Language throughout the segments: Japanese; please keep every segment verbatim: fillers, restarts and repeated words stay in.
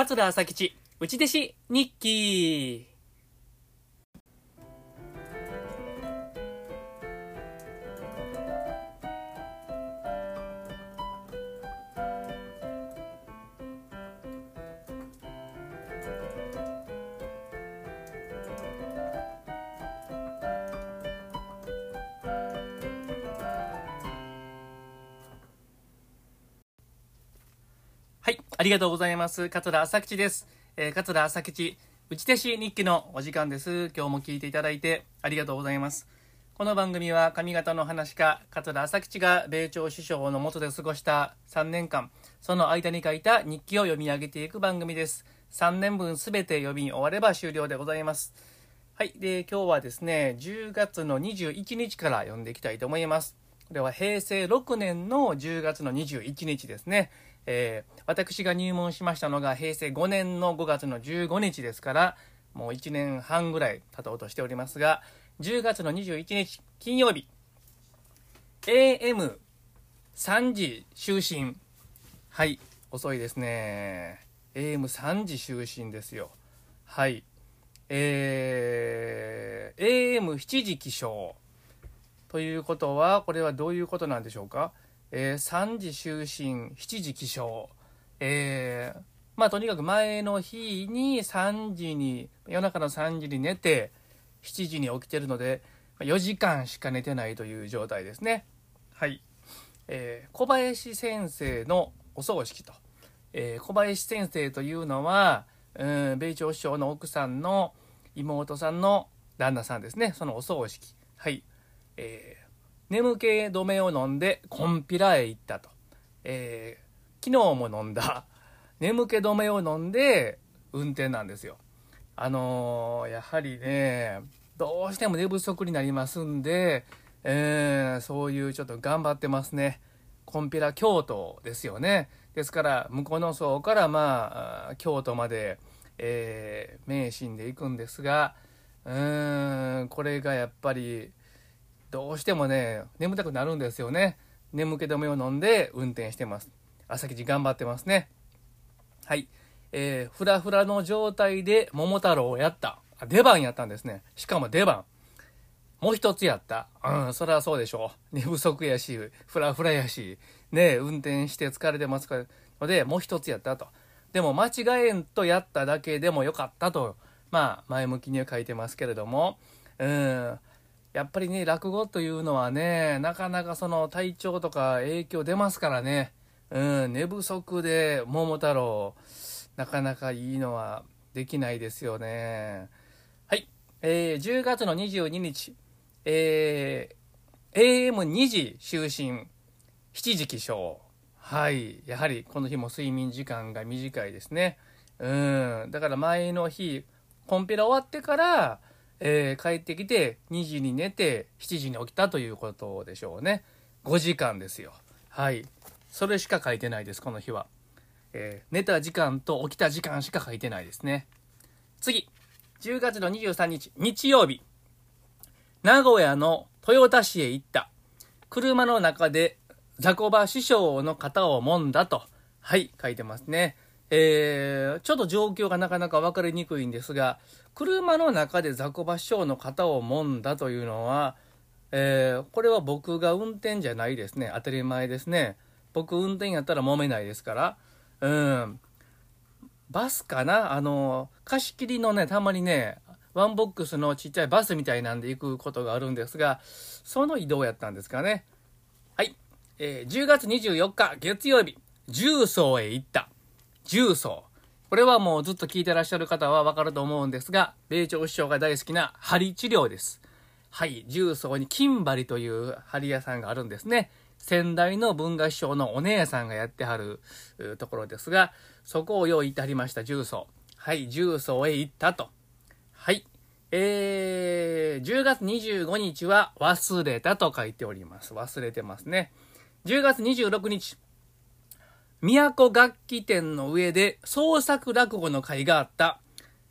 桂浅吉内弟子日記。はい、ありがとうございます。桂浅吉です。えー、桂浅吉、内弟子日記のお時間です。今日も聞いていただいてありがとうございます。この番組は上方の噺家、桂浅吉が米朝師匠の下で過ごしたさんねんかん、その間に書いた日記を読み上げていく番組です。さんねんぶんすべて読み終われば終了でございます。はい、で今日はですね、じゅうがつのにじゅういちにちから読んでいきたいと思います。これはへいせいろくねんのじゅうがつのにじゅういちにちですね。えー、私が入門しましたのがへいせいごねんのごがつのじゅうごにちですから、もういちねんはんぐらい経とうとしておりますが、じゅうがつのにじゅういちにち金曜日、 エーエムさんじ就寝。はい、遅いですね。 エーエムさんじ就寝ですよ。はい、えー、エーエムしちじ起床ということは、これはどういうことなんでしょうか。えー、さんじ就寝しちじ起床、えー、まあとにかく前の日にさんじに、夜中のさんじに寝てしちじに起きてるのでよじかんしか寝てないという状態ですね。はい、えー、小林先生のお葬式と、えー、小林先生というのは、うん、米朝首相の奥さんの妹さんの旦那さんですね。そのお葬式。はい、えー眠気止めを飲んでコンピラへ行ったと、えー、昨日も飲んだ眠気止めを飲んで運転なんですよ。あのー、やはりね、どうしても寝不足になりますんで、えー、そういうちょっと頑張ってますね。コンピラ京都ですよね。ですから向こうの層からまあ京都まで、えー、名神で行くんですが、うーんこれがやっぱりどうしてもね、眠たくなるんですよね。眠気止めを飲んで運転してます。朝吉頑張ってますね。はい、えー、フラフラの状態で桃太郎をやった。あ、出番やったんですね。しかも出番。もう一つやった。うん、そりゃそうでしょう。寝不足やし、フラフラやし、ね、運転して疲れてますからので、もう一つやったと。でも間違えんとやっただけでもよかったと、まあ前向きに書いてますけれども、うん。やっぱりね、落語というのはね、なかなかその体調とか影響出ますからね。うん、寝不足で桃太郎、なかなかいいのはできないですよね。はい、えー、じゅうがつのにじゅうににち、えー、エーエムにじ就寝しちじ起床。はい、やはりこの日も睡眠時間が短いですね。うん、だから前の日コンピラ終わってから、えー、帰ってきてにじに寝てしちじに起きたということでしょうね。ごじかんですよ。はい。それしか書いてないです、この日は。えー、寝た時間と起きた時間しか書いてないですね。次。じゅうがつのにじゅうさんにち、日曜日。名古屋の豊田市へ行った。車の中でザコバ師匠の肩を揉んだと。はい、書いてますね。えー、ちょっと状況がなかなか分かりにくいんですが、車の中でザコバ師匠の肩を揉んだというのは、えー、これは僕が運転じゃないですね。当たり前ですね。僕運転やったら揉めないですから。うん。バスかな、あの貸し切りのね、たまにねワンボックスのちっちゃいバスみたいなんで行くことがあるんですが、その移動やったんですかね。はい、えー、じゅうがつにじゅうよっか月曜日、重曹へ行った。重曹、これはもうずっと聞いてらっしゃる方はわかると思うんですが、米朝師匠が大好きな針治療です。はい、重曹に金針という針屋さんがあるんですね。先代の文雅師匠のお姉さんがやってはるところですが、そこを用意いたりました、重曹。はい、重曹へ行ったと。はい、えー、じゅうがつにじゅうごにちは忘れたと書いております。忘れてますね。じゅうがつにじゅうろくにち。宮古楽器店の上で創作落語の会があった。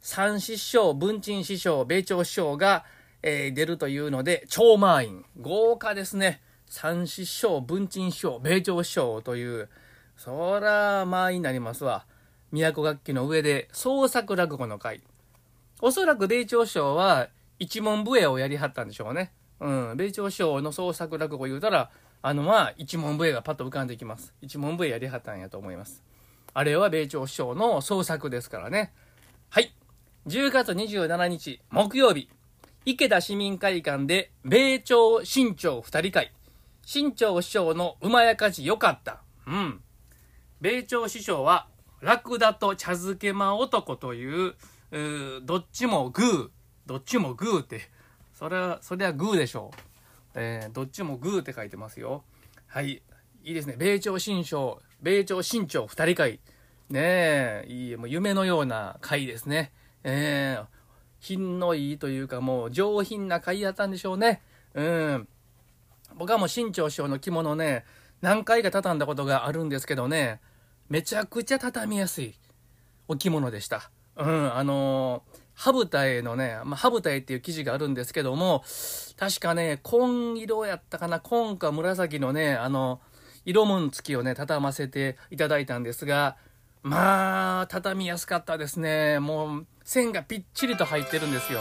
三師匠、文鎮師匠、米朝師匠が、えー、出るというので超満員、豪華ですね。三師匠、文鎮師匠、米朝師匠という、そら満員になりますわ。都楽器の上で創作落語の会。おそらく米朝師匠は一門笛をやりはったんでしょうね。うん、米朝師匠の創作落語言うたら、あのまあ一門笛がパッと浮かんできます。一門笛やりはったんやと思います。あれは米朝師匠の創作ですからね。はい。じゅうがつにじゅうしちにち木曜日、池田市民会館で米朝新潮二人会。新潮師匠の馬やかじ良かった。うん。米朝師匠はラクダと茶漬け間男という、うーどっちもグー、どっちもグーって、それはそれはグーでしょう。えー、どっちもグーって書いてますよ。はい、いいですね。米朝新潮、米朝新潮二人会ねえ、いいもう夢のような会ですね。えー、品のいいというかもう上品な会やったんでしょうね。うん、僕はもう新潮師匠の着物ね、何回か畳んだことがあるんですけどね。めちゃくちゃ畳みやすいお着物でした。うん、あのー、羽舞台のね、まあ、羽舞台っていう記事があるんですけども、確かね、紺色やったかな、紺か紫のね、あの、色紋付きをね、畳ませていただいたんですが、まあ、畳みやすかったですね。もう、線がぴっちりと入ってるんですよ。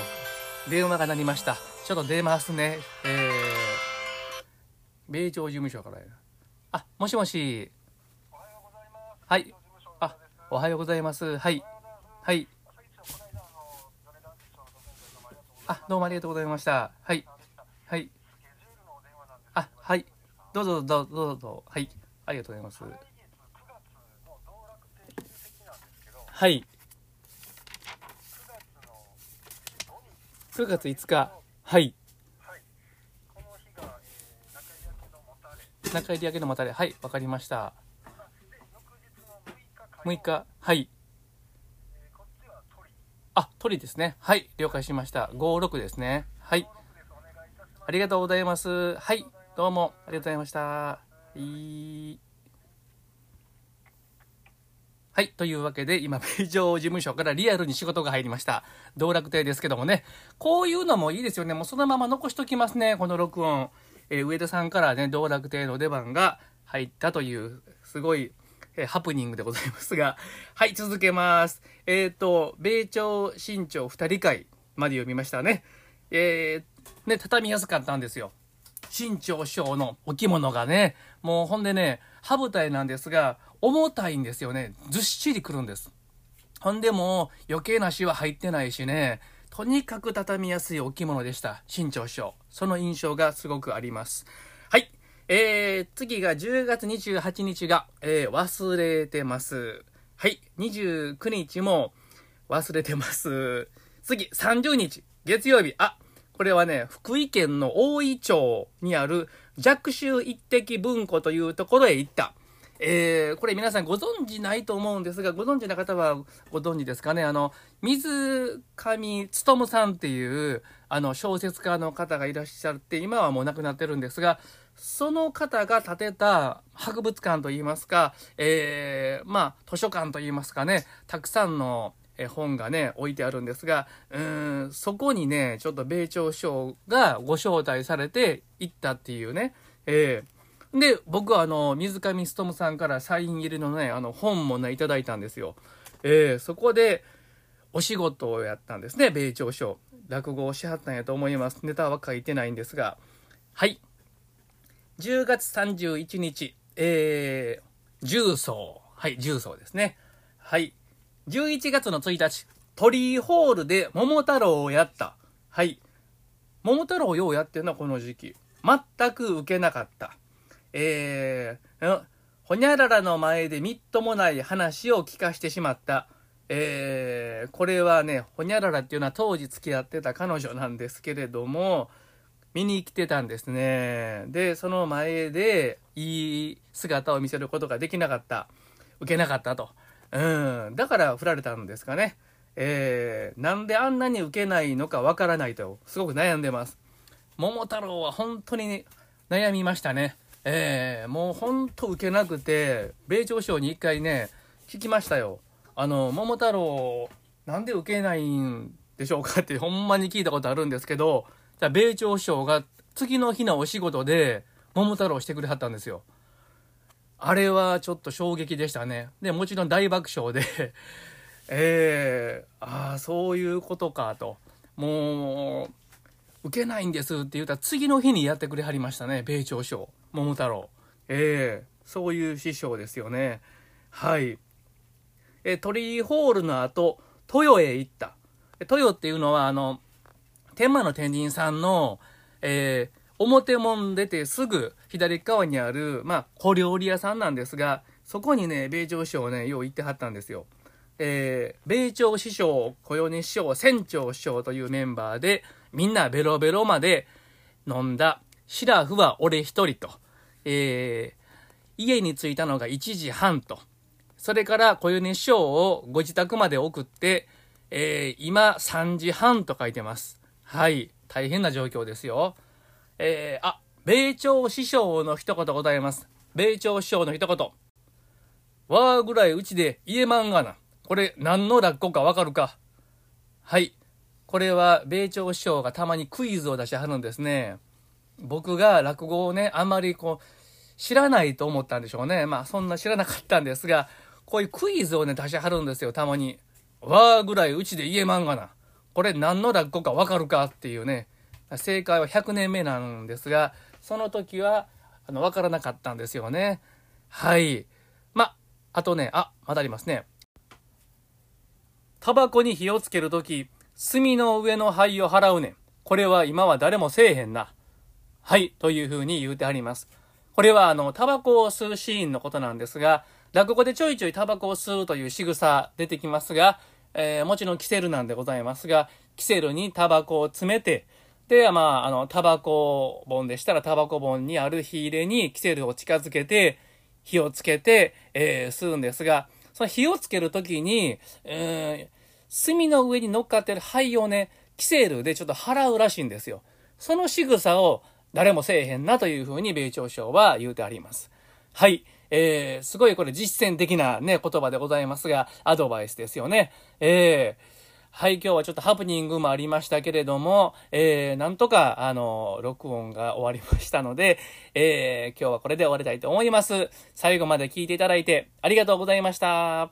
電話が鳴りました。ちょっと出ますね。えー、米朝事務所から。あ、もしもし。はい。あ、おはようございます。はい。はい。あ、どうもありがとうございました。はい。はい。あ、はい。どうぞどうぞどうぞ。はい。ありがとうございます。はい。くがついつか。はい。中入り明けのもたれ。はい。わかりました。むいか、はい。あ、鳥ですね。はい、了解しました。ごじゅうろくですね。はい。ありがとうございます。はい、どうもありがとうございました。いいはい、というわけで、今、米朝事務所からリアルに仕事が入りました。道楽亭ですけどもね、こういうのもいいですよね。もうそのまま残しときますね、この録音。えー、上田さんからね、道楽亭の出番が入ったという、すごい、えー、ハプニングでございますが、はい、続けます。えっと、米朝新潮二人会まで読みましたね。えー、ね、畳みやすかったんですよ。新潮師匠のお着物がね、もうほんでね、羽舞台なんですが、重たいんですよね。ずっしりくるんです。ほんでもう余計なしは入ってないしね、とにかく畳みやすいお着物でした。新潮師匠。その印象がすごくあります。はい。えー、次がじゅうがつにじゅうはちにちが、えー、忘れてます。はい。にじゅうくにちも忘れてます。次、さんじゅうにち、月曜日。あ、これはね、福井県の大井町にある若州一滴文庫というところへ行った。えー、これ皆さんご存知ないと思うんですが、ご存知な方はご存知ですかね。あの、水上勉さんっていう、あの、小説家の方がいらっしゃって、今はもう亡くなってるんですが、その方が建てた博物館といいますか、えー、まあ、図書館といいますかね、たくさんの本がね、置いてあるんですが、うーん、そこにね、ちょっと米朝師匠がご招待されて行ったっていうね、えー、で、僕はあの、水上勉さんからサイン入りのね、あの、本もね、いただいたんですよ。えー、そこで、お仕事をやったんですね、米朝師匠。落語をしはったんやと思います。ネタは書いてないんですが、はい。じゅうがつさんじゅういちにち、えー、重曹。はい、重曹ですね。はい。じゅういちがつのついたち、鳥居ホールで桃太郎をやった。はい。桃太郎をようやってるな、この時期。全く受けなかった。えー、ほにゃららの前でみっともない話を聞かしてしまった。えー、これはね、ほにゃららっていうのは当時付き合ってた彼女なんですけれども、見に来てたんですね。で、その前でいい姿を見せることができなかった。受けなかったと。うん。だから振られたんですかね。えー、なんであんなに受けないのかわからないと、すごく悩んでます。桃太郎は本当に悩みましたね。えー、もう本当受けなくて、米朝師匠に一回ね、聞きましたよ。あの、桃太郎、なんで受けないんでしょうかってほんまに聞いたことあるんですけど、米朝師匠が次の日のお仕事で桃太郎してくれはったんですよ。あれはちょっと衝撃でしたね。でもちろん大爆笑でえー、ああそういうことかと。もう受けないんですって言ったら次の日にやってくれはりましたね、米朝師匠、桃太郎。えー、そういう師匠ですよね。はい、えー、鳥居ホールの後豊へ行った。豊っていうのはあの天満の天神さんの、えー、表門出てすぐ左側にある、まあ、小料理屋さんなんですが、そこにね米朝師匠ねよう行ってはったんですよ。えー、米朝師匠、小米師匠、船長師匠というメンバーでみんなベロベロまで飲んだ。シラフは俺一人と、えー、家に着いたのがいちじはんと、それから小米師匠をご自宅まで送って、えー、今さんじはんと書いてます。はい、大変な状況ですよ。えー、あ、米朝師匠の一言ございます。米朝師匠の一言。わーぐらいうちで言えまんがな。これ何の落語かわかるか。はい。これは米朝師匠がたまにクイズを出してはるんですね。僕が落語をね、あまりこう、知らないと思ったんでしょうね。まあそんな知らなかったんですが、こういうクイズをね、出してはるんですよ、たまに。わーぐらいうちで言えまんがな。これ何の落語かわかるかっていうね。正解はひゃくねんめなんですが、その時はあの分からなかったんですよね。はい。ま、あとね、あ、まだありますね。タバコに火をつけるとき、炭の上の灰を払うねん。これは今は誰もせえへんな。はい、というふうに言うてあります。これはあの、タバコを吸うシーンのことなんですが、落語でちょいちょいタバコを吸うという仕草出てきますが、えー、もちろんキセルなんでございますが、キセルにタバコを詰めて、で、まあ、あの、タバコ盆でしたら、タバコ盆にある火入れにキセルを近づけて、火をつけて、えー、吸うんですが、その火をつけるときに、えー、炭の上に乗っかってる灰をね、キセルでちょっと払うらしいんですよ。その仕草を誰もせえへんなというふうに米朝師匠は言うてあります。はい。えー、すごいこれ実践的なね、言葉でございますが、アドバイスですよね。えーはい、今日はちょっとハプニングもありましたけれども、えー、なんとか、あの、録音が終わりましたので、えー、今日はこれで終わりたいと思います。最後まで聞いていただいてありがとうございました。